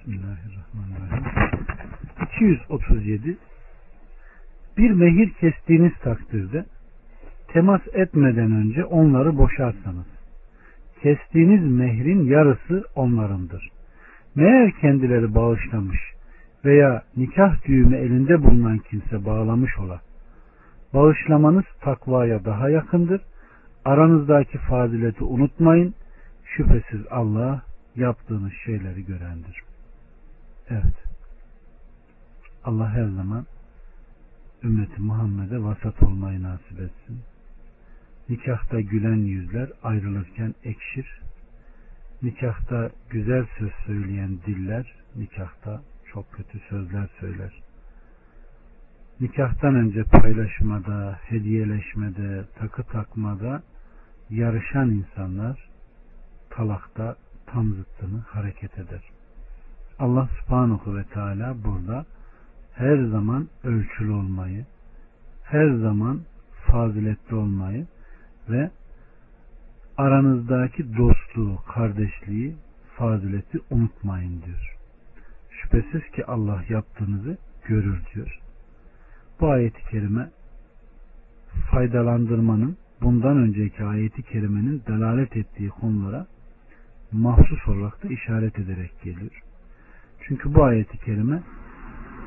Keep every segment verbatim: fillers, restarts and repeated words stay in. Bismillahirrahmanirrahim. iki yüz otuz yedi. Bir mehir kestiğiniz takdirde temas etmeden önce onları boşarsanız kestiğiniz mehrin yarısı onlarındır. Meğer kendileri bağışlamış veya nikah düğümü elinde bulunan kimse bağlamış ola. Bağışlamanız takvaya daha yakındır. Aranızdaki fazileti unutmayın. Şüphesiz Allah yaptığınız şeyleri görendir. Evet. Allah her zaman ümmeti Muhammed'e vasat olmayı nasip etsin. Nikahta gülen yüzler ayrılırken ekşir. Nikahta güzel söz söyleyen diller nikahta çok kötü sözler söyler. Nikahtan önce paylaşmada, hediyeleşmede, takı takmada yarışan insanlar talakta tam zıttını hareket eder. Allah subhanahu ve teala burada her zaman ölçülü olmayı, her zaman faziletli olmayı ve aranızdaki dostluğu, kardeşliği, fazileti unutmayın diyor. Şüphesiz ki Allah yaptığınızı görür diyor. Bu ayeti kerime faydalandırmanın bundan önceki ayeti kerimenin delalet ettiği konulara mahsus olarak da işaret ederek geliyor. Çünkü bu ayeti kerime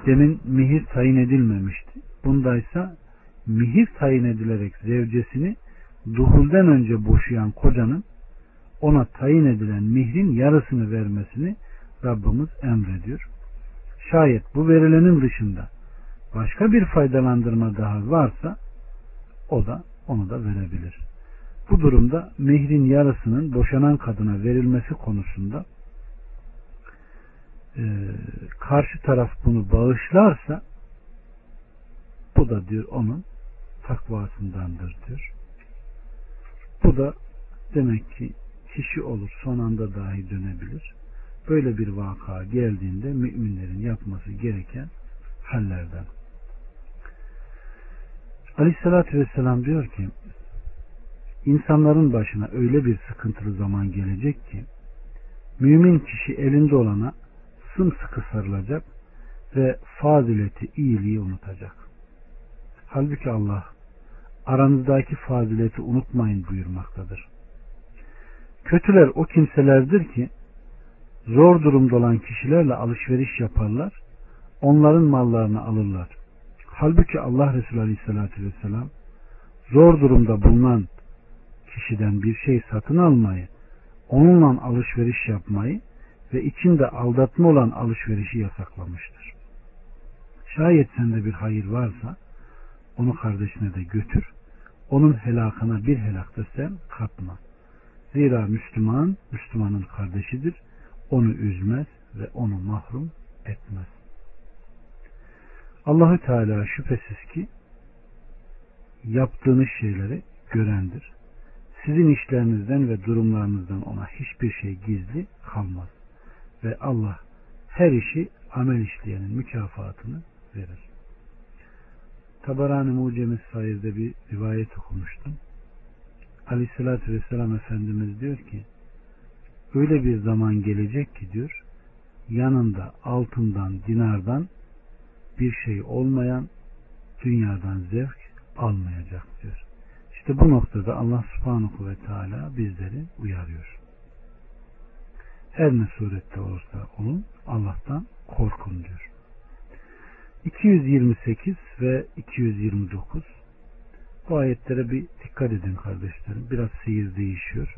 demin mihir tayin edilmemişti. Bundaysa mihir tayin edilerek zevcesini duhulden önce boşayan kocanın ona tayin edilen mihrin yarısını vermesini Rabbimiz emrediyor. Şayet bu verilenin dışında başka bir faydalandırma daha varsa o da onu da verebilir. Bu durumda mehrin yarısının boşanan kadına verilmesi konusunda e, karşı taraf bunu bağışlarsa bu da diyor onun takvasındandır diyor. Bu da demek ki kişi olur son anda dahi dönebilir. Böyle bir vaka geldiğinde müminlerin yapması gereken hallerden. Aleyhissalatü vesselam diyor ki insanların başına öyle bir sıkıntılı zaman gelecek ki mümin kişi elinde olana sımsıkı sarılacak ve fazileti, iyiliği unutacak. Halbuki Allah aranızdaki fazileti unutmayın buyurmaktadır. Kötüler o kimselerdir ki zor durumda olan kişilerle alışveriş yaparlar, onların mallarını alırlar. Halbuki Allah Resulü Aleyhisselatü Vesselam zor durumda bulunan kişiden bir şey satın almayı, onunla alışveriş yapmayı ve içinde aldatma olan alışverişi yasaklamıştır. Şayet sende bir hayır varsa onu kardeşine de götür, onun helakına bir helak da sen katma. Zira Müslüman, Müslümanın kardeşidir, onu üzmez ve onu mahrum etmez. Allah-u Teala şüphesiz ki yaptığınız şeyleri görendir. Sizin işlerinizden ve durumlarınızdan ona hiçbir şey gizli kalmaz. Ve Allah her işi amel işleyenin mükafatını verir. Tabarani Mucem-i Sair'de bir rivayet okumuştum. Aleyhissalatü vesselam Efendimiz diyor ki öyle bir zaman gelecek ki diyor yanında altından, dinardan bir şey olmayan dünyadan zevk almayacak diyor. İşte bu noktada Allah subhanahu ve teala bizleri uyarıyor. Her ne surette olursa olun Allah'tan korkun diyor. iki yüz yirmi sekiz ve iki yüz yirmi dokuz. Bu ayetlere bir dikkat edin kardeşlerim. Biraz seyir değişiyor.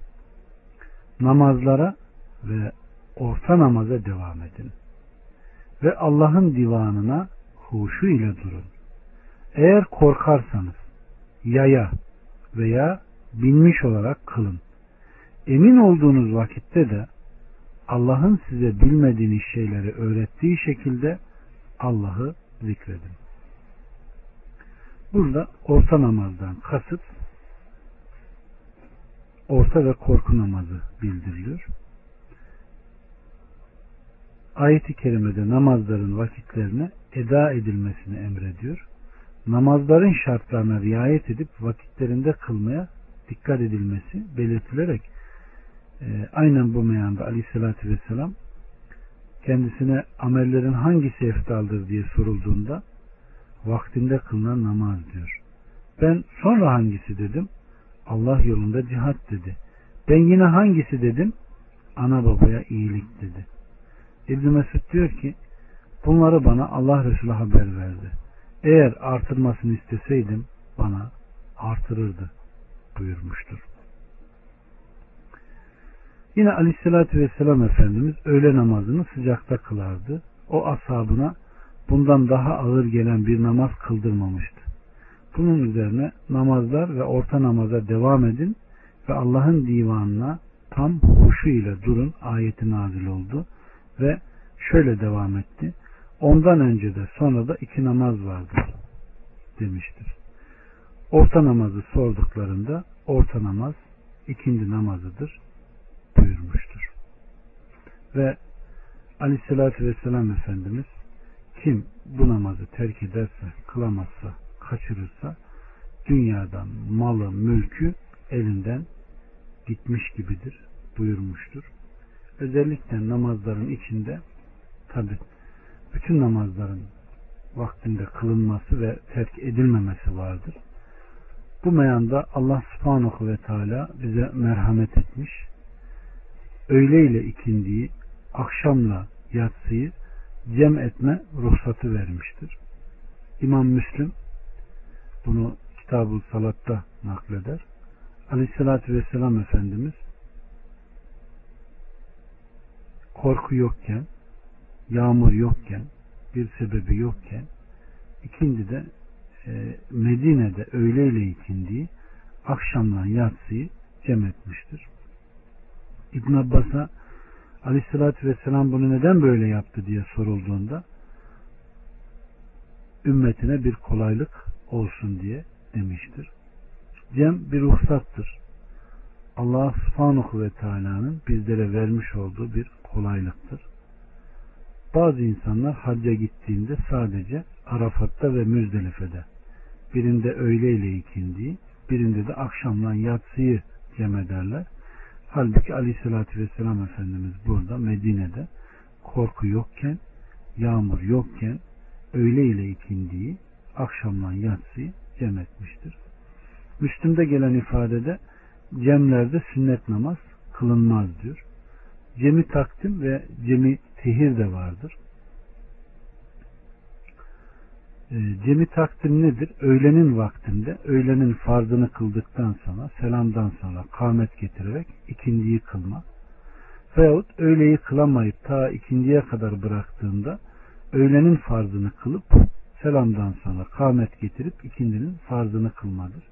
Namazlara ve orta namaza devam edin. Ve Allah'ın divanına huşu ile durun. Eğer korkarsanız yaya veya binmiş olarak kılın. Emin olduğunuz vakitte de Allah'ın size bilmediğiniz şeyleri öğrettiği şekilde Allah'ı zikredin. Burada orta namazdan kasıt orta ve korku namazı bildiriliyor. Ayet-i kerimede namazların vakitlerine eda edilmesini emrediyor. Namazların şartlarına riayet edip vakitlerinde kılmaya dikkat edilmesi belirtilerek e, aynen bu meyanda Aleyhisselatü Vesselam kendisine amellerin hangisi eftaldır diye sorulduğunda vaktinde kılınan namaz diyor. Ben sonra hangisi dedim? Allah yolunda cihat dedi. Ben yine hangisi dedim? Ana babaya iyilik dedi. İbn-i Mesud diyor ki bunları bana Allah Resulü haber verdi. Eğer artırmasını isteseydim bana artırırdı buyurmuştur. Yine Aleyhisselatü Vesselam Efendimiz öğle namazını sıcakta kılardı. O ashabına bundan daha ağır gelen bir namaz kıldırmamıştı. Bunun üzerine namazlar ve orta namaza devam edin ve Allah'ın divanına tam huşu ile durun ayeti nazil oldu ve şöyle devam etti. Ondan önce de sonra da iki namaz vardır demiştir. Orta namazı sorduklarında orta namaz ikindi namazıdır buyurmuştur. Ve Aleyhisselatü Vesselam Efendimiz kim bu namazı terk ederse, kılamazsa, kaçırırsa dünyadan malı, mülkü elinden gitmiş gibidir buyurmuştur. Özellikle namazların içinde tabi bütün namazların vaktinde kılınması ve terk edilmemesi vardır. Bu meyanda Allah subhanahu ve teala bize merhamet etmiş. Öğleyle ikindiyi, akşamla yatsıyı cem etme ruhsatı vermiştir. İmam Müslim bunu Kitab-ı Salat'ta nakleder. Aleyhissalatü vesselam Efendimiz korku yokken, yağmur yokken, bir sebebi yokken ikindi de e, Medine'de öğleyle ikindiyi, akşamdan yatsıyı cem etmiştir. İbn Abbas'a Aleyhissalatü vesselam bunu neden böyle yaptı diye sorulduğunda ümmetine bir kolaylık olsun diye demiştir. Cem bir ruhsattır. Allah subhanahu ve teala'nın bizlere vermiş olduğu bir kolaylıktır. Bazı insanlar hacca gittiğinde sadece Arafat'ta ve Müzdelife'de, birinde öğleyle ikindiyi, birinde de akşamdan yatsıyı cem ederler. Halbuki Aleyhisselatü Vesselam Efendimiz burada Medine'de korku yokken, yağmur yokken öğleyle ikindiyi, akşamdan yatsıyı cem etmiştir. Müslüm'de gelen ifadede cemlerde sünnet namaz kılınmaz diyor. Cemi takdim ve cemi tehir de vardır. Cemi takdim nedir? Öğlenin vaktinde, öğlenin farzını kıldıktan sonra, selamdan sonra kâmet getirerek ikindiyi kılma. Veyahut öğleyi kılamayıp ta ikindiye kadar bıraktığında öğlenin farzını kılıp selamdan sonra kâmet getirip ikindinin farzını kılmadır.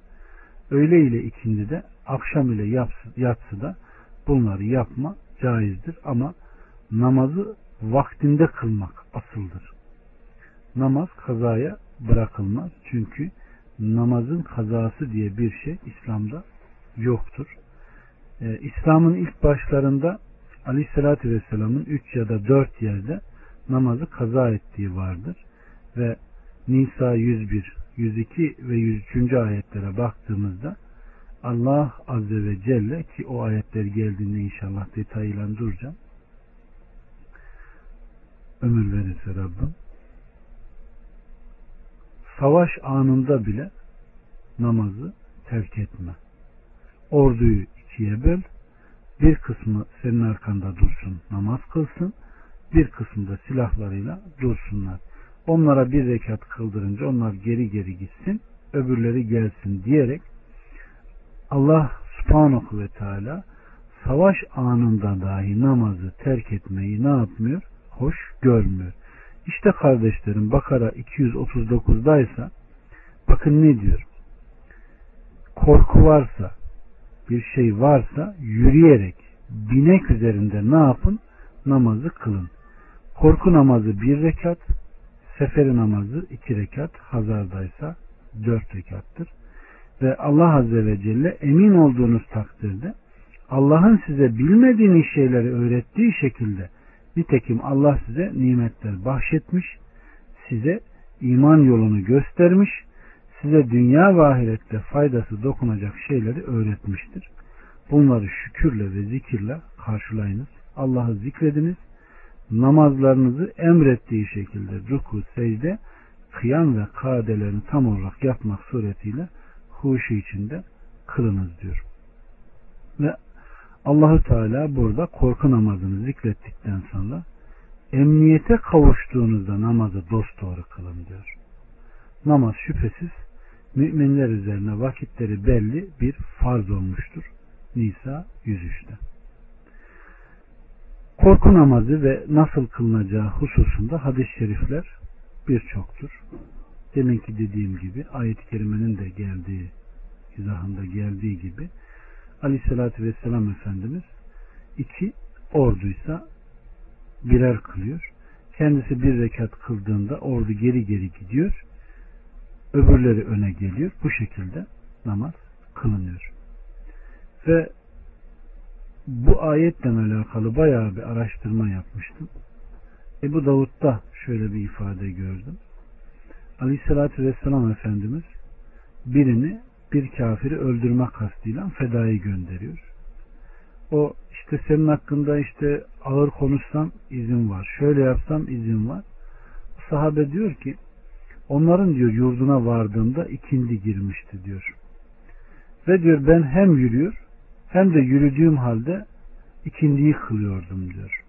Öğle ile ikindi de, akşam ile yatsı da bunları yapma caizdir ama namazı vaktinde kılmak asıldır. Namaz kazaya bırakılmaz. Çünkü namazın kazası diye bir şey İslam'da yoktur. Ee, İslam'ın ilk başlarında Aleyhisselatü Vesselam'ın üç ya da dört yerde namazı kaza ettiği vardır. Ve Nisa yüz bir, yüz iki ve yüz üçüncü ayetlere baktığımızda Allah Azze ve Celle, ki o ayetler geldiğinde inşallah detayla duracağım, ömür verirse Rabbim, savaş anında bile namazı terk etme. Orduyu ikiye böl. Bir kısmı senin arkanda dursun, namaz kılsın. Bir kısmı da silahlarıyla dursunlar. Onlara bir rekat kıldırınca onlar geri geri gitsin, öbürleri gelsin diyerek Allah subhanahu ve teala savaş anında dahi namazı terk etmeyi ne yapmıyor? Hoş görmüyor. İşte kardeşlerim, Bakara iki yüz otuz dokuz'daysa bakın ne diyor? Korku varsa, bir şey varsa yürüyerek, binek üzerinde ne yapın? Namazı kılın. Korku namazı bir rekat, seferi namazı iki rekat, hazardaysa dört rekattır. Ve Allah Azze ve Celle emin olduğunuz takdirde Allah'ın size bilmediğiniz şeyleri öğrettiği şekilde, nitekim Allah size nimetler bahşetmiş, size iman yolunu göstermiş, size dünya ve ahirette faydası dokunacak şeyleri öğretmiştir. Bunları şükürle ve zikirle karşılayınız. Allah'ı zikrediniz namazlarınızı emrettiği şekilde ruku, secde, kıyam ve kadelerini tam olarak yapmak suretiyle huşu içinde kılınız diyor. Ve Allah-u Teala burada korku namazını zikrettikten sonra emniyete kavuştuğunuzda namazı dosdoğru kılın diyor. Namaz şüphesiz müminler üzerine vakitleri belli bir farz olmuştur. Nisa yüz üç'te. Korku namazı ve nasıl kılınacağı hususunda hadis-i şerifler birçoktur. Deminki dediğim gibi ayet-i kerimenin de geldiği, izahında geldiği gibi Aleyhisselatü Vesselam Efendimiz iki orduysa birer kılıyor. Kendisi bir rekat kıldığında ordu geri geri gidiyor. Öbürleri öne geliyor. Bu şekilde namaz kılınıyor. Ve bu ayetle alakalı bayağı bir araştırma yapmıştım. Ebu Davud'da şöyle bir ifade gördüm. Aleyhisselatü Vesselam Efendimiz birini, bir kafiri öldürme kastıyla fedaya gönderiyor. O işte senin hakkında işte ağır konuşsam izin var, şöyle yapsam izin var. Sahabe diyor ki onların diyor yurduna vardığımda ikindi girmişti diyor. Ve diyor ben hem yürüyor hem de yürüdüğüm halde ikindiyi kılıyordum diyor.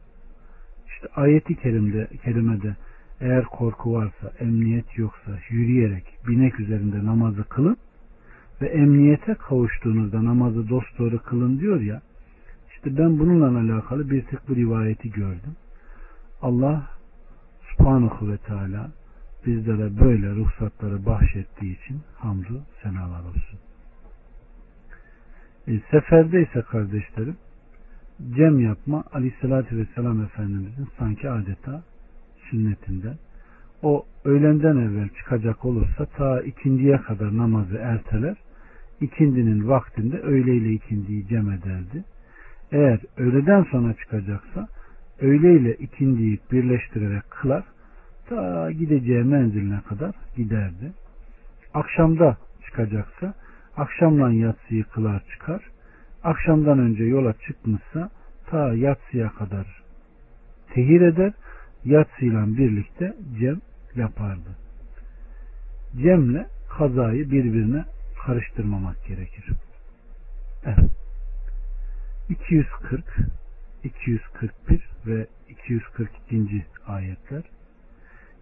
İşte ayeti kerimde, kerimede eğer korku varsa, emniyet yoksa yürüyerek binek üzerinde namazı kılın ve emniyete kavuştuğunuzda namazı dosdoğru kılın diyor ya. İşte ben bununla alakalı bir tek bu rivayeti gördüm. Allah Subhanahu ve Teala bizlere böyle ruhsatları bahşettiği için hamdü senalar olsun. E, seferde ise kardeşlerim cem yapma Aleyhisselatü Vesselam Efendimizin sanki adeta sünnetinden. O öğlenden evvel çıkacak olursa ta ikindiye kadar namazı erteler. İkindinin vaktinde öğleyle ikindiyi cem ederdi. Eğer öğleden sonra çıkacaksa öğleyle ikindiyi birleştirerek kılar. Ta gideceği menziline kadar giderdi. Akşamda çıkacaksa akşamdan yatsıyı kılar çıkar. Akşamdan önce yola çıkmışsa ta yatsıya kadar tehir eder. Yatsıyla birlikte cem yapardı. Cemle kazayı birbirine karıştırmamak gerekir. Evet. iki yüz kırk, iki yüz kırk bir ve iki yüz kırk iki. ayetler.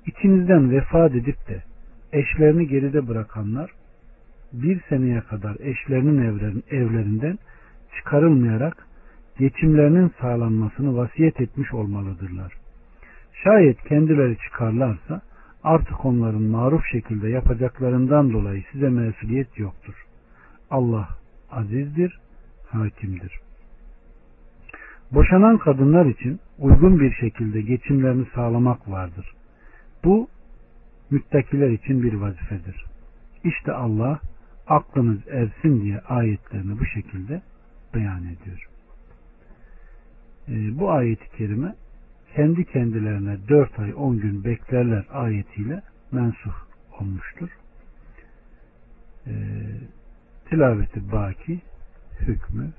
İçinizden vefat edip de eşlerini geride bırakanlar bir seneye kadar eşlerinin evlerinden çıkarılmayarak geçimlerinin sağlanmasını vasiyet etmiş olmalıdırlar. Şayet kendileri çıkarlarsa artık onların maruf şekilde yapacaklarından dolayı size mesuliyet yoktur. Allah azizdir, hakimdir. Boşanan kadınlar için uygun bir şekilde geçimlerini sağlamak vardır. Bu müttakiler için bir vazifedir. İşte Allah aklınız ersin diye ayetlerini bu şekilde beyan ediyor. E, bu ayet-i kerime kendi kendilerine dört ay on gün beklerler ayetiyle mensuh olmuştur. E, tilaveti baki hükmü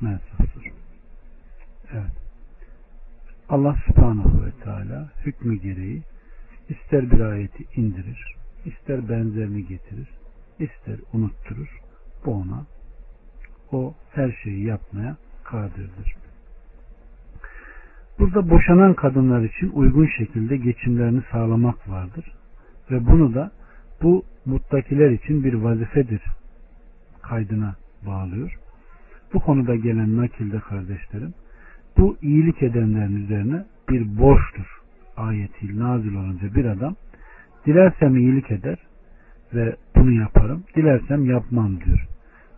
mensuhtur. Evet. Allah Subhanahu ve Teala hükmü gereği ister bir ayeti indirir, ister benzerini getirir, ister unutturur. Bu ona, o her şeyi yapmaya kadirdir. Burada boşanan kadınlar için uygun şekilde geçimlerini sağlamak vardır. Ve bunu da bu muttakiler için bir vazifedir kaydına bağlıyor. Bu konuda gelen nakilde kardeşlerim, bu iyilik edenlerin üzerine bir borçtur ayeti nazil olunca bir adam dilersem iyilik eder ve bunu yaparım, dilersem yapmam diyor.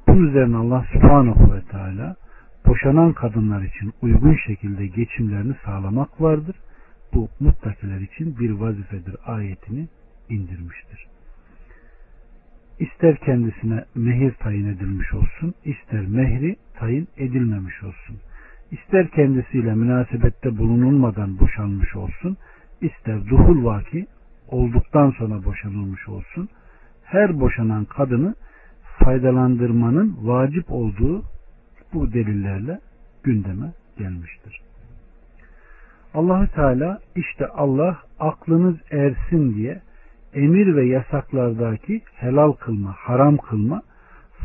Bunun üzerine Allah Subhanahu ve Teala boşanan kadınlar için uygun şekilde geçimlerini sağlamak vardır. Bu muttakiler için bir vazifedir ayetini indirmiştir. İster kendisine mehir tayin edilmiş olsun, ister mehri tayin edilmemiş olsun. İster kendisiyle münasebette bulunulmadan boşanmış olsun, ister duhul vaki olduktan sonra boşanılmış olsun, her boşanan kadını faydalandırmanın vacip olduğu bu delillerle gündeme gelmiştir. Allahu Teala işte Allah aklınız ersin diye emir ve yasaklardaki helal kılma, haram kılma,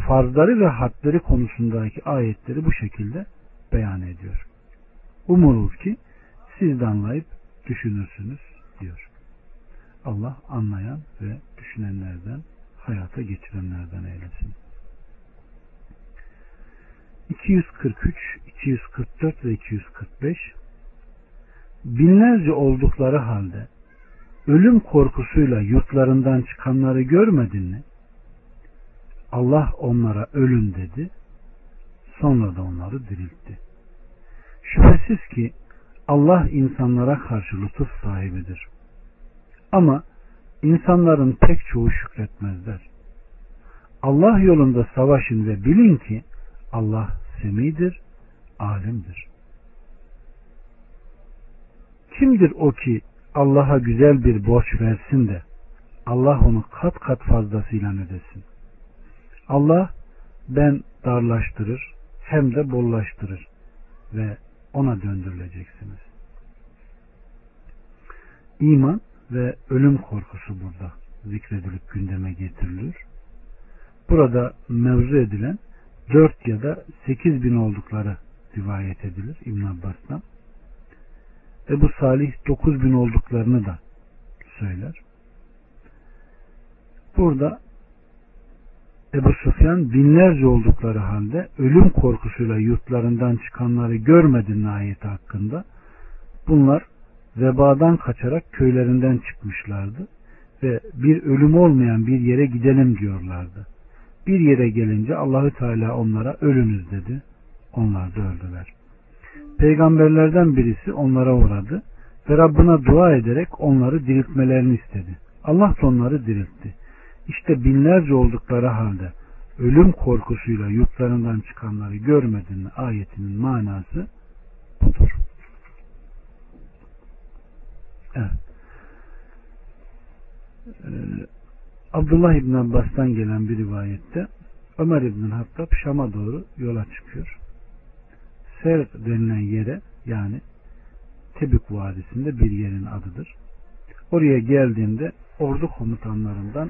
farzları ve hadleri konusundaki ayetleri bu şekilde beyan ediyor. Umulur ki siz de anlayıp düşünürsünüz diyor. Allah anlayan ve düşünenlerden, hayata geçirenlerden eylesin. iki yüz kırk üç, iki yüz kırk dört ve iki yüz kırk beş binlerce oldukları halde ölüm korkusuyla yurtlarından çıkanları görmedin mi? Allah onlara ölüm dedi, sonra da onları diriltti. Şüphesiz ki Allah insanlara karşı lütuf sahibidir. Ama insanların pek çoğu şükretmezler. Allah yolunda savaşın ve bilin ki Allah semidir, alimdir. Kimdir o ki Allah'a güzel bir borç versin de Allah onu kat kat fazlasıyla ödesin? Allah ben darlaştırır hem de bollaştırır ve ona döndürüleceksiniz. İman ve ölüm korkusu burada zikredilip gündeme getirilir. Burada mevzu edilen dört ya da sekiz bin oldukları rivayet edilir İbn Abbas'tan. Ebu Salih dokuz bin olduklarını da söyler. Burada Ebu Süfyan binlerce oldukları halde ölüm korkusuyla yurtlarından çıkanları görmedin ayeti hakkında, bunlar vebadan kaçarak köylerinden çıkmışlardı ve bir ölüm olmayan bir yere gidelim diyorlardı. Bir yere gelince Allahü Teala onlara ölünüz dedi. Onlar da öldüler. Peygamberlerden birisi onlara uğradı ve Rabbına dua ederek onları diriltmelerini istedi. Allah da onları diriltti. İşte binlerce oldukları halde ölüm korkusuyla yurtlarından çıkanları görmedin mi ayetinin manası budur. Evet. Ee, Abdullah İbn Abbas'tan gelen bir rivayette Ömer İbn Hattab Şam'a doğru yola çıkıyor. Ser denilen yere, yani Tebük Vadisi'nde bir yerin adıdır. Oraya geldiğinde ordu komutanlarından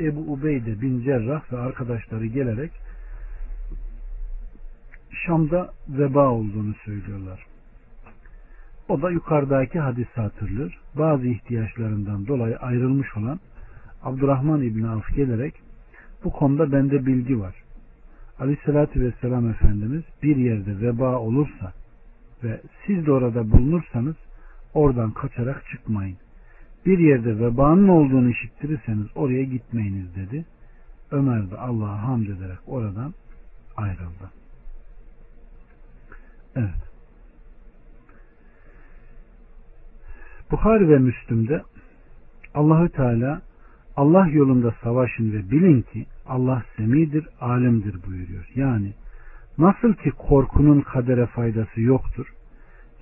Ebu Ubeyde bin Cerrah ve arkadaşları gelerek Şam'da veba olduğunu söylüyorlar. O da yukarıdaki hadisi hatırlır. Bazı ihtiyaçlarından dolayı ayrılmış olan Abdurrahman İbn Avf gelerek bu konuda bende bilgi var. Aleyhissalatü vesselam Efendimiz bir yerde veba olursa ve siz de orada bulunursanız oradan kaçarak çıkmayın. Bir yerde vebanın olduğunu işittirirseniz oraya gitmeyiniz dedi. Ömer de Allah'a hamd ederek oradan ayrıldı. Evet. Buhari ve Müslim'de Allahü Teala Allah yolunda savaşın ve bilin ki Allah semidir, alimdir buyuruyor. Yani nasıl ki korkunun kadere faydası yoktur,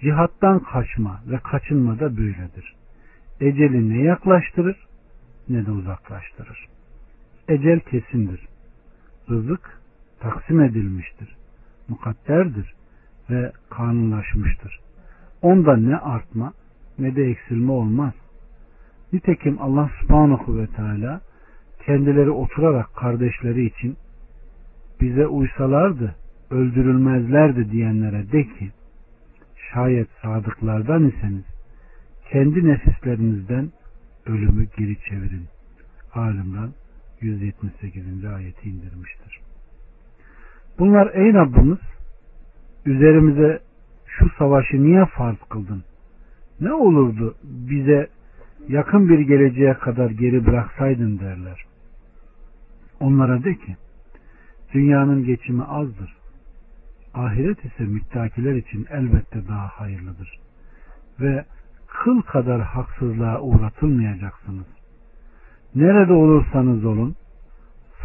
cihattan kaçma ve kaçınma da böyledir. Eceli ne yaklaştırır ne de uzaklaştırır. Ecel kesindir. Rızık taksim edilmiştir. Mukadderdir ve kanunlaşmıştır. Onda ne artma ne de eksilme olmaz. Nitekim Allah subhanahu ve teala kendileri oturarak kardeşleri için bize uysalardı öldürülmezlerdi diyenlere de ki şayet sadıklardan iseniz kendi nefislerinizden ölümü geri çevirin. Alimran yüz yetmiş sekizinci ayeti indirmiştir. Bunlar ey Rabbimiz üzerimize şu savaşı niye farz kıldın? Ne olurdu bize yakın bir geleceğe kadar geri bıraksaydın derler. Onlara de ki dünyanın geçimi azdır. Ahiret ise müttakiler için elbette daha hayırlıdır. Ve kıl kadar haksızlığa uğratılmayacaksınız. Nerede olursanız olun,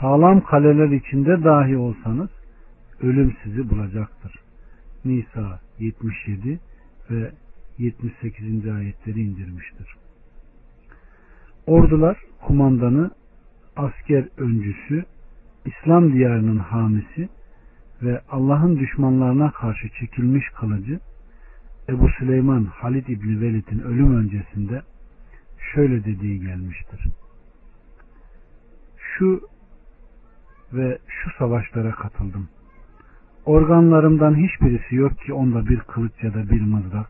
sağlam kaleler içinde dahi olsanız ölüm sizi bulacaktır. Nisa yetmiş yedi ve yetmiş sekizinci ayetleri indirmiştir. Ordular kumandanı, asker öncüsü, İslam diyarının hamisi ve Allah'ın düşmanlarına karşı çekilmiş kılıcı Ebu Süleyman Halid İbni Velid'in ölüm öncesinde şöyle dediği gelmiştir. Şu ve şu savaşlara katıldım. Organlarımdan hiçbirisi yok ki onda bir kılıç ya da bir mızrak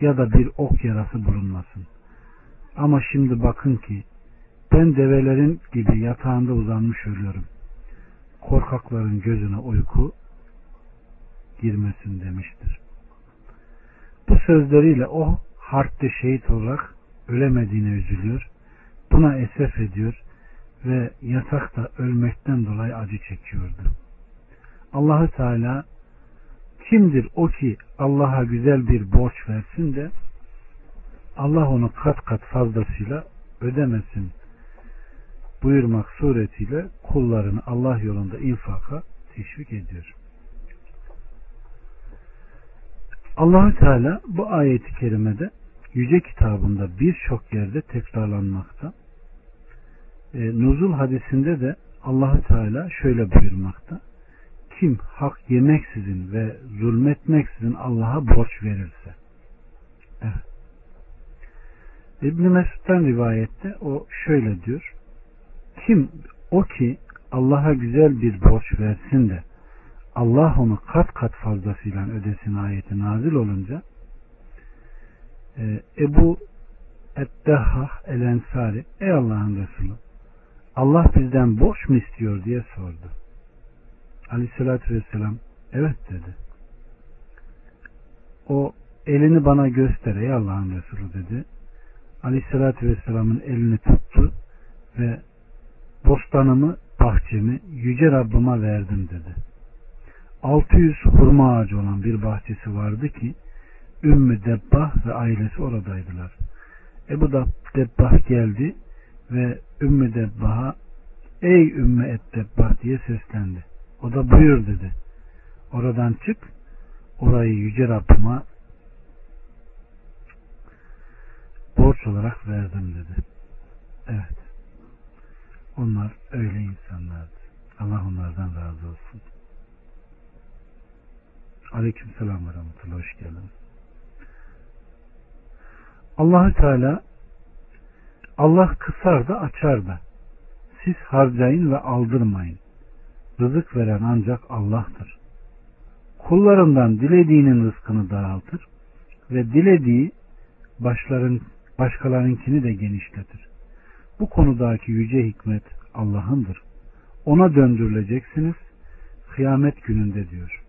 ya da bir ok yarası bulunmasın. Ama şimdi bakın ki ben develerin gibi yatağında uzanmış ölüyorum. Korkakların gözüne uyku girmesin demiştir. Bu sözleriyle o harpte şehit olarak ölemediğine üzülüyor. Buna esef ediyor ve yatakta ölmekten dolayı acı çekiyordu. Allah-u Teala kimdir o ki Allah'a güzel bir borç versin de Allah onu kat kat fazlasıyla ödemesin buyurmak suretiyle kullarını Allah yolunda infaka teşvik ediyor. Allah-u Teala bu ayeti kerimede Yüce Kitabında birçok yerde tekrarlanmakta. E, Nuzul hadisinde de Allah-u Teala şöyle buyurmakta. Kim hak yemeksizin ve zulmetmeksizin Allah'a borç verirse. Evet. İbn-i Mesud'dan rivayette o şöyle diyor. Kim o ki Allah'a güzel bir borç versin de Allah onu kat kat fazlasıyla ödesin ayeti nazil olunca Ebu Eddehah el-Ensari ey Allah'ın Resulü Allah bizden borç mu istiyor diye sordu. Aleyhissalatü vesselam evet dedi. O elini bana göster ey Allah'ın Resulü dedi. Aleyhissalatü vesselamın elini tuttu ve bostanımı, bahçemi Yüce Rabbıma verdim dedi. altı yüz hurma ağacı olan bir bahçesi vardı ki Ümmü Debbah ve ailesi oradaydılar. Ebu Debbah geldi ve Ümmü Debbah'a ey Ümmü Eddebbah diye seslendi. O da buyur dedi. Oradan çık, orayı Yüce Rabbıma borç olarak verdim dedi. Evet. Onlar öyle insanlardı. Allah onlardan razı olsun. Aleykümselam ve rahmetullah. Hoş geldiniz. Allah-u Teala Allah kısar da açar da siz harcayın ve aldırmayın. Rızık veren ancak Allah'tır. Kullarından dilediğinin rızkını daraltır ve dilediği başların, başkalarınkini de genişletir. Bu konudaki yüce hikmet Allah'ındır. Ona döndürüleceksiniz kıyamet gününde diyor.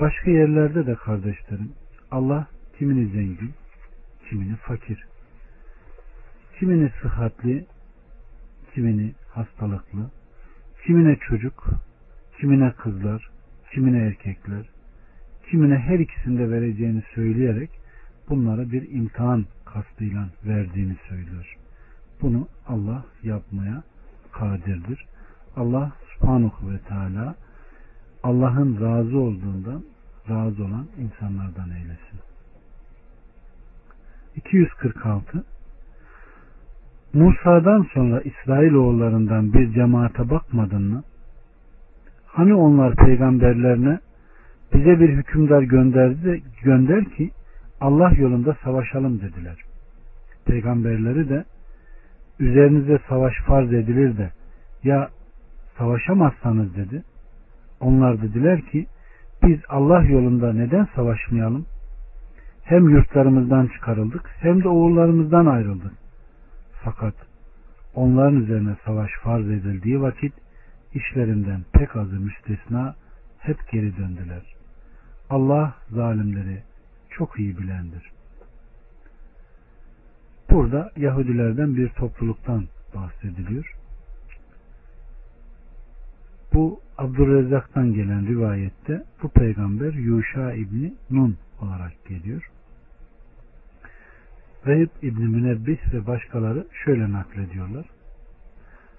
Başka yerlerde de kardeşlerim Allah kimini zengin, kimini fakir, kimini sıhhatli, kimini hastalıklı, kimine çocuk, kimine kızlar, kimine erkekler, kimine her ikisinde vereceğini söyleyerek bunlara bir imtihan kastıyla verdiğini söylüyor. Bunu Allah yapmaya kadirdir. Allah subhanahu ve teala Allah'ın razı olduğundan razı olan insanlardan eylesin. iki yüz kırk altı Musa'dan sonra İsrailoğullarından bir cemaate bakmadın mı? Hani onlar peygamberlerine bize bir hükümdar gönderdi, gönder ki Allah yolunda savaşalım dediler. Peygamberleri de üzerinize savaş farz edilir de ya savaşamazsanız dedi. Onlar dediler ki biz Allah yolunda neden savaşmayalım? Hem yurtlarımızdan çıkarıldık hem de oğullarımızdan ayrıldık. Fakat onların üzerine savaş farz edildiği vakit işlerinden pek azı müstesna hep geri döndüler. Allah zalimleri çok iyi bilendir. Burada Yahudilerden bir topluluktan bahsediliyor. Bu Abdurrezzak'tan gelen rivayette bu peygamber Yuşa İbni Nun olarak geliyor. Rehb İbni Münebbih ve başkaları şöyle naklediyorlar.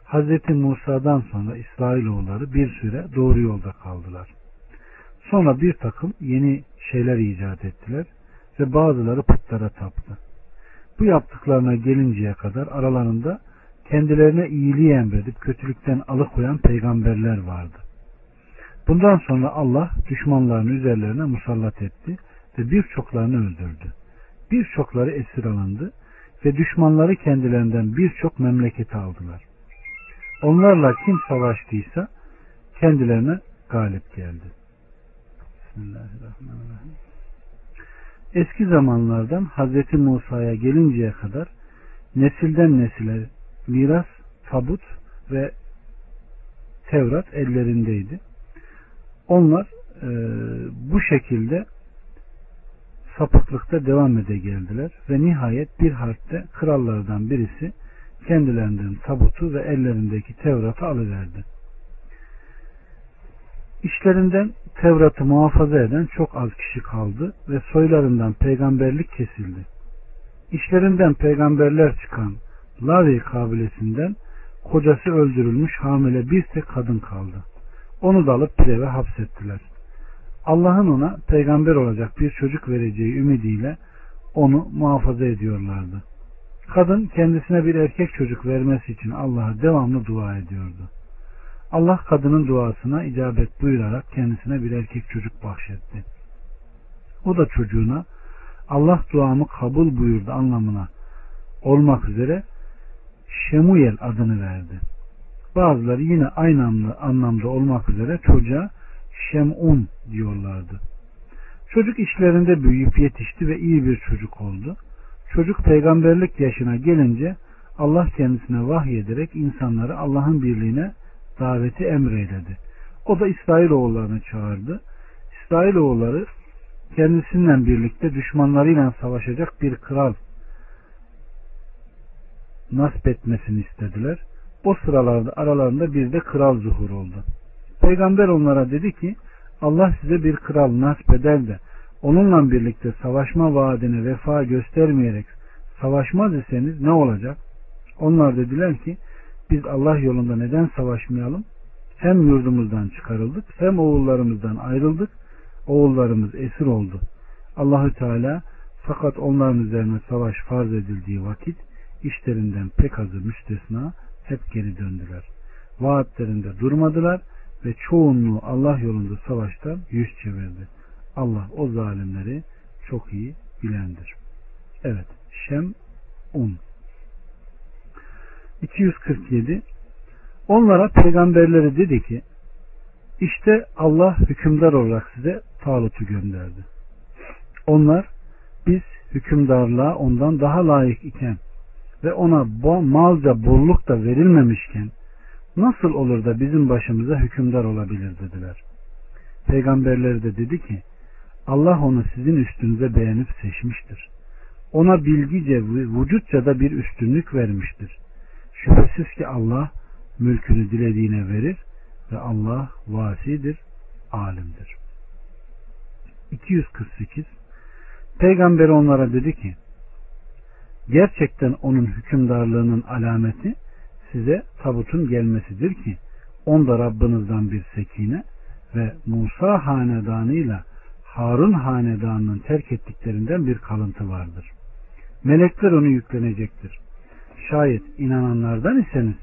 Hazreti Musa'dan sonra İsrailoğulları bir süre doğru yolda kaldılar. Sonra bir takım yeni şeyler icat ettiler ve bazıları putlara taptı. Bu yaptıklarına gelinceye kadar aralarında kendilerine iyiliği emredip kötülükten alıkoyan peygamberler vardı. Bundan sonra Allah düşmanlarını üzerlerine musallat etti ve birçoklarını öldürdü. Birçokları esir alındı ve düşmanları kendilerinden birçok memleketi aldılar. Onlarla kim savaştıysa kendilerine galip geldi. Bismillahirrahmanirrahim. Eski zamanlardan Hazreti Musa'ya gelinceye kadar nesilden nesile miras, tabut ve Tevrat ellerindeydi. Onlar e, bu şekilde sapıklıkta devam ede geldiler ve nihayet bir harpte krallardan birisi kendilerinden tabutu ve ellerindeki Tevrat'ı alıverdi. İşlerinden Tevrat'ı muhafaza eden çok az kişi kaldı ve soylarından peygamberlik kesildi. İşlerinden peygamberler çıkan Lavi kabilesinden kocası öldürülmüş hamile bir tek kadın kaldı. Onu da alıp bir eve hapsettiler. Allah'ın ona peygamber olacak bir çocuk vereceği ümidiyle onu muhafaza ediyorlardı. Kadın kendisine bir erkek çocuk vermesi için Allah'a devamlı dua ediyordu. Allah kadının duasına icabet buyurarak kendisine bir erkek çocuk bahşetti. O da çocuğuna Allah duamı kabul buyurdu anlamına olmak üzere Şemuyel adını verdi. Bazıları yine aynı anlamda olmak üzere çocuğa Şem'un diyorlardı. Çocuk işlerinde büyüyüp yetişti ve iyi bir çocuk oldu. Çocuk peygamberlik yaşına gelince Allah kendisine vahyederek insanları Allah'ın birliğine daveti emreyledi. O da İsrailoğullarını çağırdı. İsrailoğulları kendisinden birlikte düşmanlarıyla savaşacak bir kral nasip etmesini istediler. O sıralarda aralarında bir de kral zuhur oldu. Peygamber onlara dedi ki, Allah size bir kral nasip eder de onunla birlikte savaşma vaadine vefa göstermeyerek savaşmaz iseniz ne olacak? Onlar dediler ki, biz Allah yolunda neden savaşmayalım? Hem yurdumuzdan çıkarıldık, hem oğullarımızdan ayrıldık, oğullarımız esir oldu. Allahü Teala fakat onların üzerine savaş farz edildiği vakit işlerinden pek azı müstesna hep geri döndüler. Vaatlerinde durmadılar ve çoğunluğu Allah yolunda savaştan yüz çevirdi. Allah o zalimleri çok iyi bilendir. Evet, Şem'un. iki yüz kırk yedi. Onlara peygamberleri dedi ki, işte Allah hükümdar olarak size Talut'u gönderdi. Onlar, biz hükümdarlığa ondan daha layık iken ve ona malca bolluk da verilmemişken nasıl olur da bizim başımıza hükümdar olabilir dediler. Peygamberleri de dedi ki, Allah onu sizin üstünüze beğenip seçmiştir. Ona bilgice ve vücutça da bir üstünlük vermiştir. Şüphesiz ki Allah mülkünü dilediğine verir ve Allah vasidir, alimdir. iki yüz kırk sekiz. Peygamber onlara dedi ki, gerçekten onun hükümdarlığının alameti size tabutun gelmesidir ki onda Rabbinizden bir sekine ve Musa hanedanıyla Harun hanedanının terk ettiklerinden bir kalıntı vardır. Melekler onu yüklenecektir. Şayet inananlardan iseniz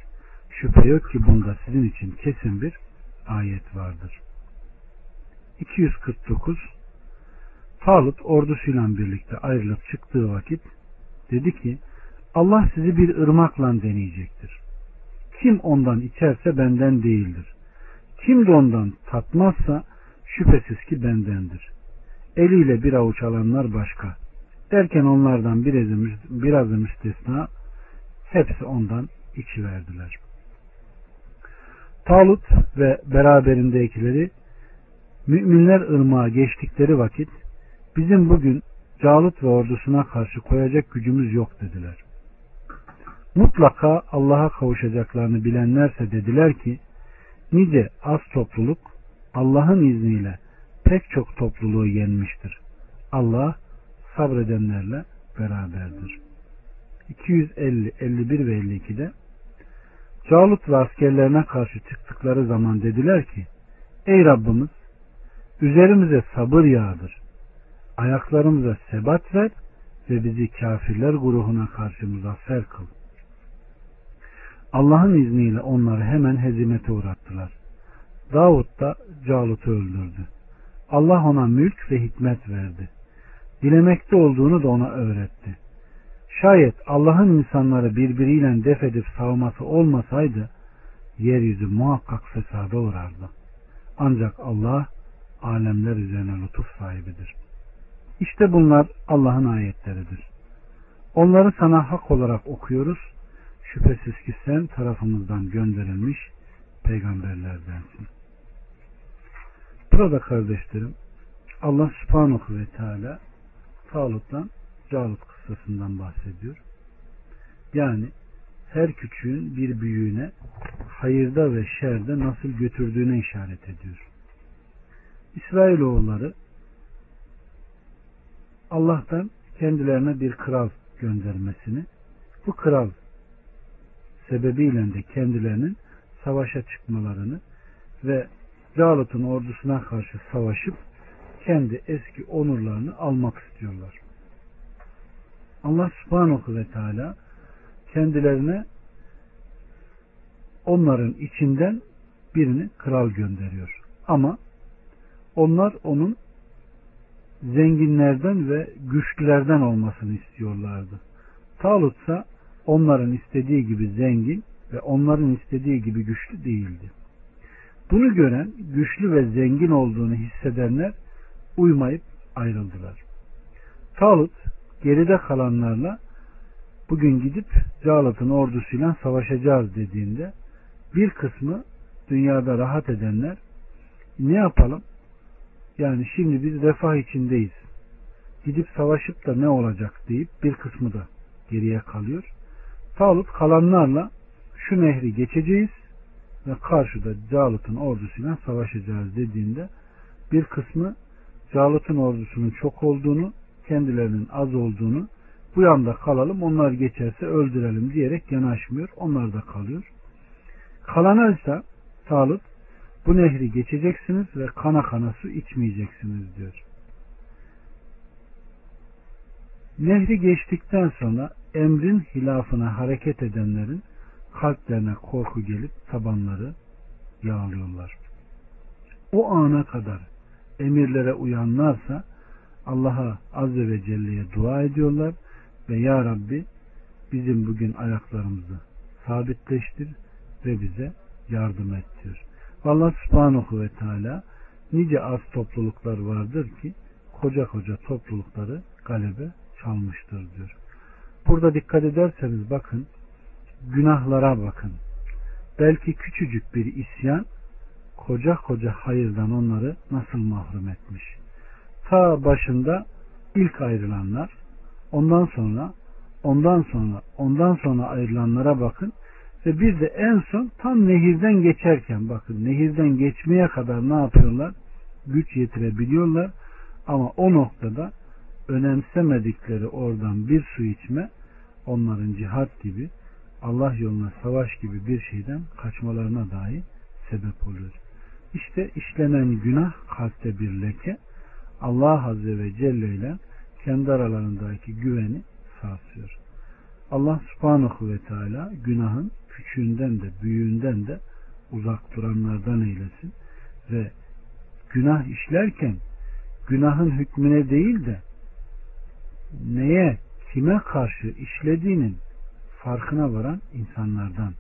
şüphe yok ki bunda sizin için kesin bir ayet vardır. iki yüz kırk dokuz. Talut ordusuyla birlikte ayrılıp çıktığı vakit dedi ki, Allah sizi bir ırmakla deneyecektir. Kim ondan içerse benden değildir. Kim de ondan tatmazsa şüphesiz ki bendendir. Eliyle bir avuç alanlar başka. Derken onlardan birazı müstesna, hepsi ondan içiverdiler. Talut ve beraberindekileri müminler ırmağa geçtikleri vakit bizim bugün Calut ve ordusuna karşı koyacak gücümüz yok dediler. Mutlaka Allah'a kavuşacaklarını bilenlerse dediler ki, nice az topluluk Allah'ın izniyle pek çok topluluğu yenmiştir. Allah sabredenlerle beraberdir. iki yüz elli, elli bir ve elli iki'de Calut ve askerlerine karşı çıktıkları zaman dediler ki, ey Rabbimiz, üzerimize sabır yağdır. Ayaklarımıza sebat ver ve bizi kafirler grubuna karşı muzaffer kıl. Allah'ın izniyle onları hemen hezimete uğrattılar. Davut da Calut'u öldürdü. Allah ona mülk ve hikmet verdi. dilemekte olduğunu da ona öğretti. Şayet Allah'ın insanları birbiriyle def edip savması olmasaydı, yeryüzü muhakkak fesada uğrardı. Ancak Allah alemler üzerine lütuf sahibidir. İşte bunlar Allah'ın ayetleridir. Onları sana hak olarak okuyoruz. Şüphesiz ki sen tarafımızdan gönderilmiş peygamberlerdensin. Burada kardeşlerim, Allah Subhanahu ve Teala Talut'tan Calut kıssasından bahsediyor. Yani her küçüğün bir büyüğüne hayırda ve şerde nasıl götürdüğüne işaret ediyor. İsrailoğulları Allah'tan kendilerine bir kral göndermesini, bu kral sebebiyle de kendilerinin savaşa çıkmalarını ve Calut'un ordusuna karşı savaşıp kendi eski onurlarını almak istiyorlar. Allah Subhanahu ve Teala kendilerine onların içinden birini kral gönderiyor. Ama onlar onun zenginlerden ve güçlülerden olmasını istiyorlardı. Talut ise onların istediği gibi zengin ve onların istediği gibi güçlü değildi. Bunu gören, güçlü ve zengin olduğunu hissedenler uymayıp ayrıldılar. Talut geride kalanlarla bugün gidip Calut'un ordusuyla savaşacağız dediğinde bir kısmı dünyada rahat edenler ne yapalım? Yani şimdi biz refah içindeyiz. Gidip savaşıp da ne olacak deyip bir kısmı da geriye kalıyor. Talut kalanlarla şu nehri geçeceğiz ve karşıda Calut'un ordusuyla savaşacağız dediğinde bir kısmı Calut'un ordusunun çok olduğunu, kendilerinin az olduğunu, bu yanda kalalım onlar geçerse öldürelim diyerek yanaşmıyor. Onlar da kalıyor. Kalana ise Talut bu nehri geçeceksiniz ve kana kana su içmeyeceksiniz diyor. Nehri geçtikten sonra emrin hilafına hareket edenlerin kalplerine korku gelip tabanları yağlıyorlar. O ana kadar emirlere uyanlarsa Allah'a Azze ve Celle'ye dua ediyorlar ve Ya Rabbi bizim bugün ayaklarımızı sabitleştir ve bize yardım et diyor. Allah Subhanahu ve Teala nice az topluluklar vardır ki koca koca toplulukları galebe çalmıştır diyor. Burada dikkat ederseniz bakın, günahlara bakın. Belki küçücük bir isyan koca koca hayırdan onları nasıl mahrum etmiş. Ta başında ilk ayrılanlar, ondan sonra, ondan sonra, ondan sonra ayrılanlara bakın. Ve bir de en son tam nehirden geçerken bakın, nehirden geçmeye kadar ne yapıyorlar? Güç yetirebiliyorlar ama o noktada önemsemedikleri oradan bir su içme onların cihat gibi, Allah yoluna savaş gibi bir şeyden kaçmalarına dahi sebep oluyor. İşte işlenen günah kalpte bir leke, Allah Azze ve Celle ile kendi aralarındaki güveni sarsıyor. Allah Subhanahu ve Teala günahın küçüğünden de büyüğünden de uzak duranlardan eylesin ve günah işlerken günahın hükmüne değil de neye, kime karşı işlediğinin farkına varan insanlardan,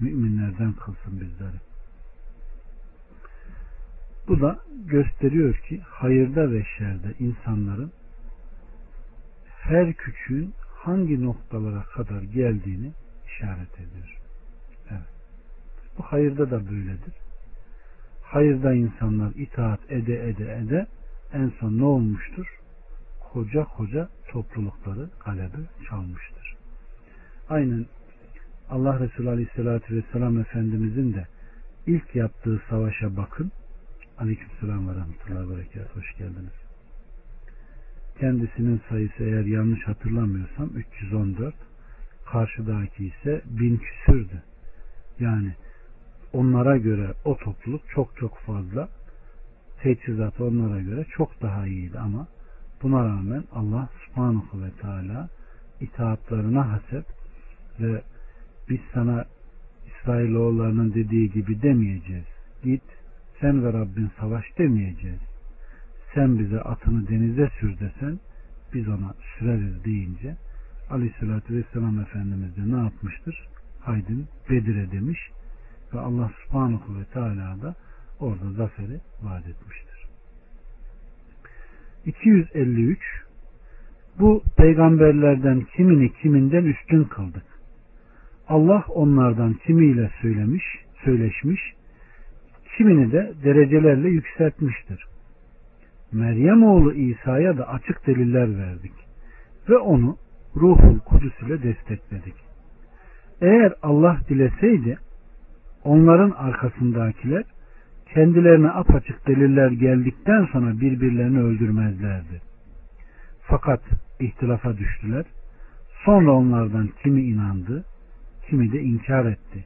müminlerden kılsın bizleri. Bu da gösteriyor ki hayırda ve şerde insanların her küçüğün hangi noktalara kadar geldiğini işaret ediyor. Evet. Bu hayırda da böyledir. Hayırda insanlar itaat ede ede ede en son ne olmuştur? Koca koca toplulukları galebe çalmıştır. Aynen Allah Resulü Aleyhisselatü Vesselam Efendimizin de ilk yaptığı savaşa bakın. Aleykümselam ve rahmetullahi ve berekatuhu. Hoş geldiniz. Kendisinin sayısı eğer yanlış hatırlamıyorsam üç yüz on dört, karşıdaki ise bin küsürdü. Yani onlara göre o topluluk çok çok fazla, teçhizat onlara göre çok daha iyiydi ama buna rağmen Allah Subhanahu ve Teala itaatlarına hasep ve biz sana İsrailoğullarının dediği gibi demeyeceğiz. Git sen ve Rabbin savaş demeyeceğiz. Sen bize atını denize sür desen biz ona süreriz deyince Aleyhissalatü Vesselam Efendimiz de ne yapmıştır? Haydin Bedir'e demiş ve Allah Subhanahu ve Teala da orada zaferi vaat etmiştir. iki yüz elli üç Bu peygamberlerden kimini kiminden üstün kıldık. Allah onlardan kimiyle söylemiş, söyleşmiş, kimini de derecelerle yükseltmiştir. Meryem oğlu İsa'ya da açık deliller verdik ve onu Ruhul Kudüs ile destekledik. Eğer Allah dileseydi onların arkasındakiler kendilerine apaçık deliller geldikten sonra birbirlerini öldürmezlerdi. Fakat ihtilafa düştüler. Sonra onlardan kimi inandı, kimi de inkar etti.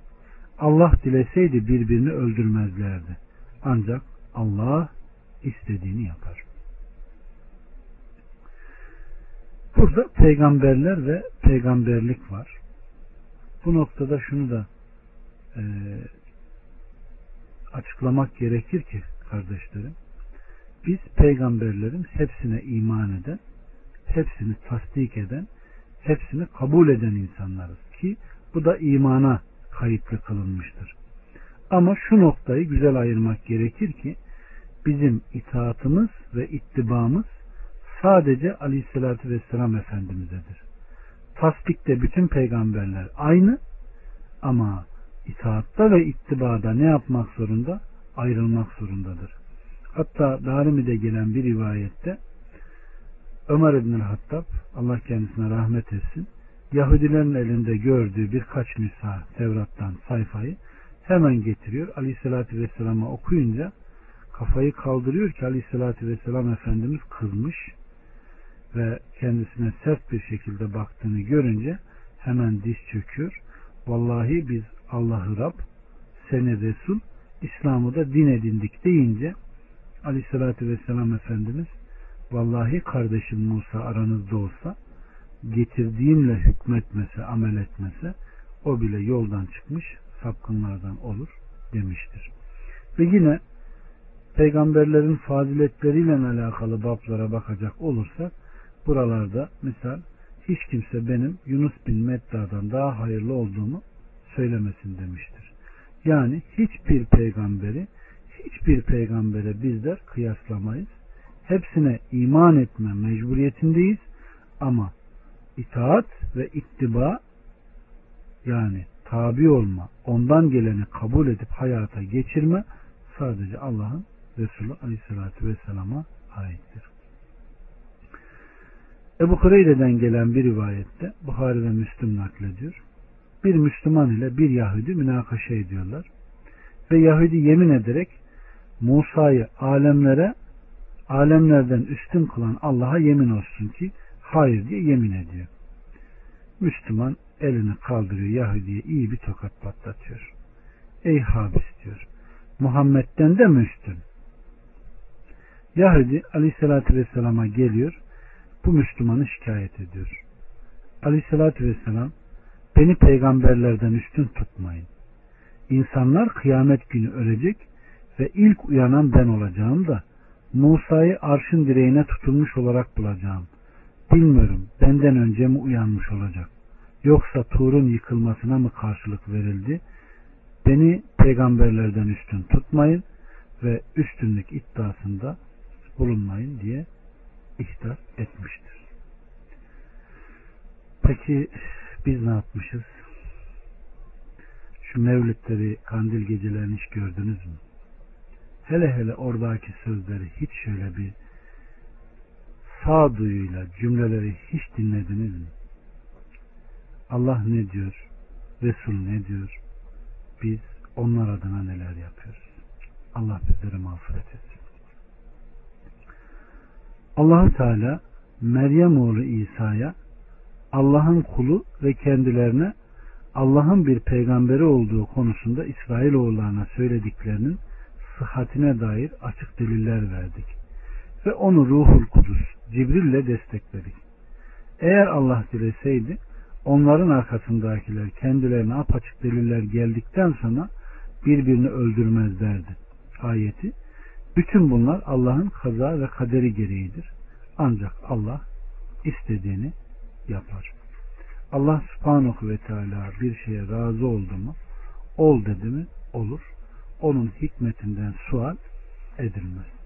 Allah dileseydi birbirini öldürmezlerdi. Ancak Allah istediğini yapar. Burada peygamberler ve peygamberlik var. Bu noktada şunu da e, açıklamak gerekir ki kardeşlerim, biz peygamberlerin hepsine iman eden, hepsini tasdik eden, hepsini kabul eden insanlarız ki bu da imana kayıtlı kılınmıştır. Ama şu noktayı güzel ayırmak gerekir ki bizim itaatımız ve ittibamız sadece Aleyhisselatü Vesselam Efendimiz'edir. Tasdikte bütün peygamberler aynı ama itaatta ve ittibada ne yapmak zorunda? Ayrılmak zorundadır. Hatta Darimi'de gelen bir rivayette Ömer İbn-i Hattab, Allah kendisine rahmet etsin, Yahudilerin elinde gördüğü birkaç nüsha Tevrat'tan sayfayı hemen getiriyor. Aleyhisselatü Vesselam'a okuyunca kafayı kaldırıyor ki Aleyhisselatü Vesselam Efendimiz kızmış ve kendisine sert bir şekilde baktığını görünce hemen diz çöküyor. Vallahi biz Allah'ı Rab, seni Resul, İslam'ı da din edindik deyince Aleyhisselatü Vesselam Efendimiz, vallahi kardeşim Musa aranızda olsa getirdiğimle hükmetmese, amel etmese o bile yoldan çıkmış sapkınlardan olur demiştir. Ve yine peygamberlerin faziletleriyle alakalı bablara bakacak olursak buralarda misal hiç kimse benim Yunus bin Metta'dan daha hayırlı olduğumu söylemesin demiştir. Yani hiçbir peygamberi hiçbir peygambere bizler kıyaslamayız. Hepsine iman etme mecburiyetindeyiz ama itaat ve ittiba yani tabi olma, ondan geleni kabul edip hayata geçirme sadece Allah'ın Resulü Aleyhisselatü Vesselam'a aittir. Ebu Hureyre'den gelen bir rivayette Buhari ve Müslim naklediyor. Bir Müslüman ile bir Yahudi münakaşa ediyorlar. Ve Yahudi yemin ederek Musa'yı alemlere, alemlerden üstün kılan Allah'a yemin olsun ki hayır diye yemin ediyor. Müslüman elini kaldırıyor, Yahudi'ye iyi bir tokat patlatıyor. Ey habis diyor. Muhammed'den de mi üstün? Yahudi Aleyhisselatü Vesselam'a geliyor. Bu Müslümanı şikayet ediyor. Aleyhisselatü Vesselam, beni peygamberlerden üstün tutmayın. İnsanlar kıyamet günü ölecek ve ilk uyanan ben olacağım da Musa'yı arşın direğine tutulmuş olarak bulacağım. Bilmiyorum benden önce mi uyanmış olacak? Yoksa Tur'un yıkılmasına mı karşılık verildi? Beni peygamberlerden üstün tutmayın ve üstünlük iddiasında bulunmayın diye ihtar etmiştir. Peki biz ne yapmışız? Şu mevlidleri, kandil gecelerini hiç gördünüz mü? Hele hele oradaki sözleri hiç şöyle bir sağduyuyla cümleleri hiç dinlediniz mi? Allah ne diyor? Resul ne diyor? Biz onlar adına neler yapıyoruz? Allah bizleri mağfiret etsin. Allah-u Teala Meryem oğlu İsa'ya Allah'ın kulu ve kendilerine Allah'ın bir peygamberi olduğu konusunda İsrail oğullarına söylediklerinin sıhhatine dair açık deliller verdik. Ve onu Ruhul Kudüs, Cibril ile destekledik. Eğer Allah dileseydi onların arkasındakiler kendilerine apaçık deliller geldikten sonra birbirini öldürmezlerdi. Ayeti, bütün bunlar Allah'ın kaza ve kaderi gereğidir. Ancak Allah istediğini yapar. Allah Subhanahu ve Teala bir şeye razı oldu mu, ol dedi mi, olur. Onun hikmetinden sual edilmez.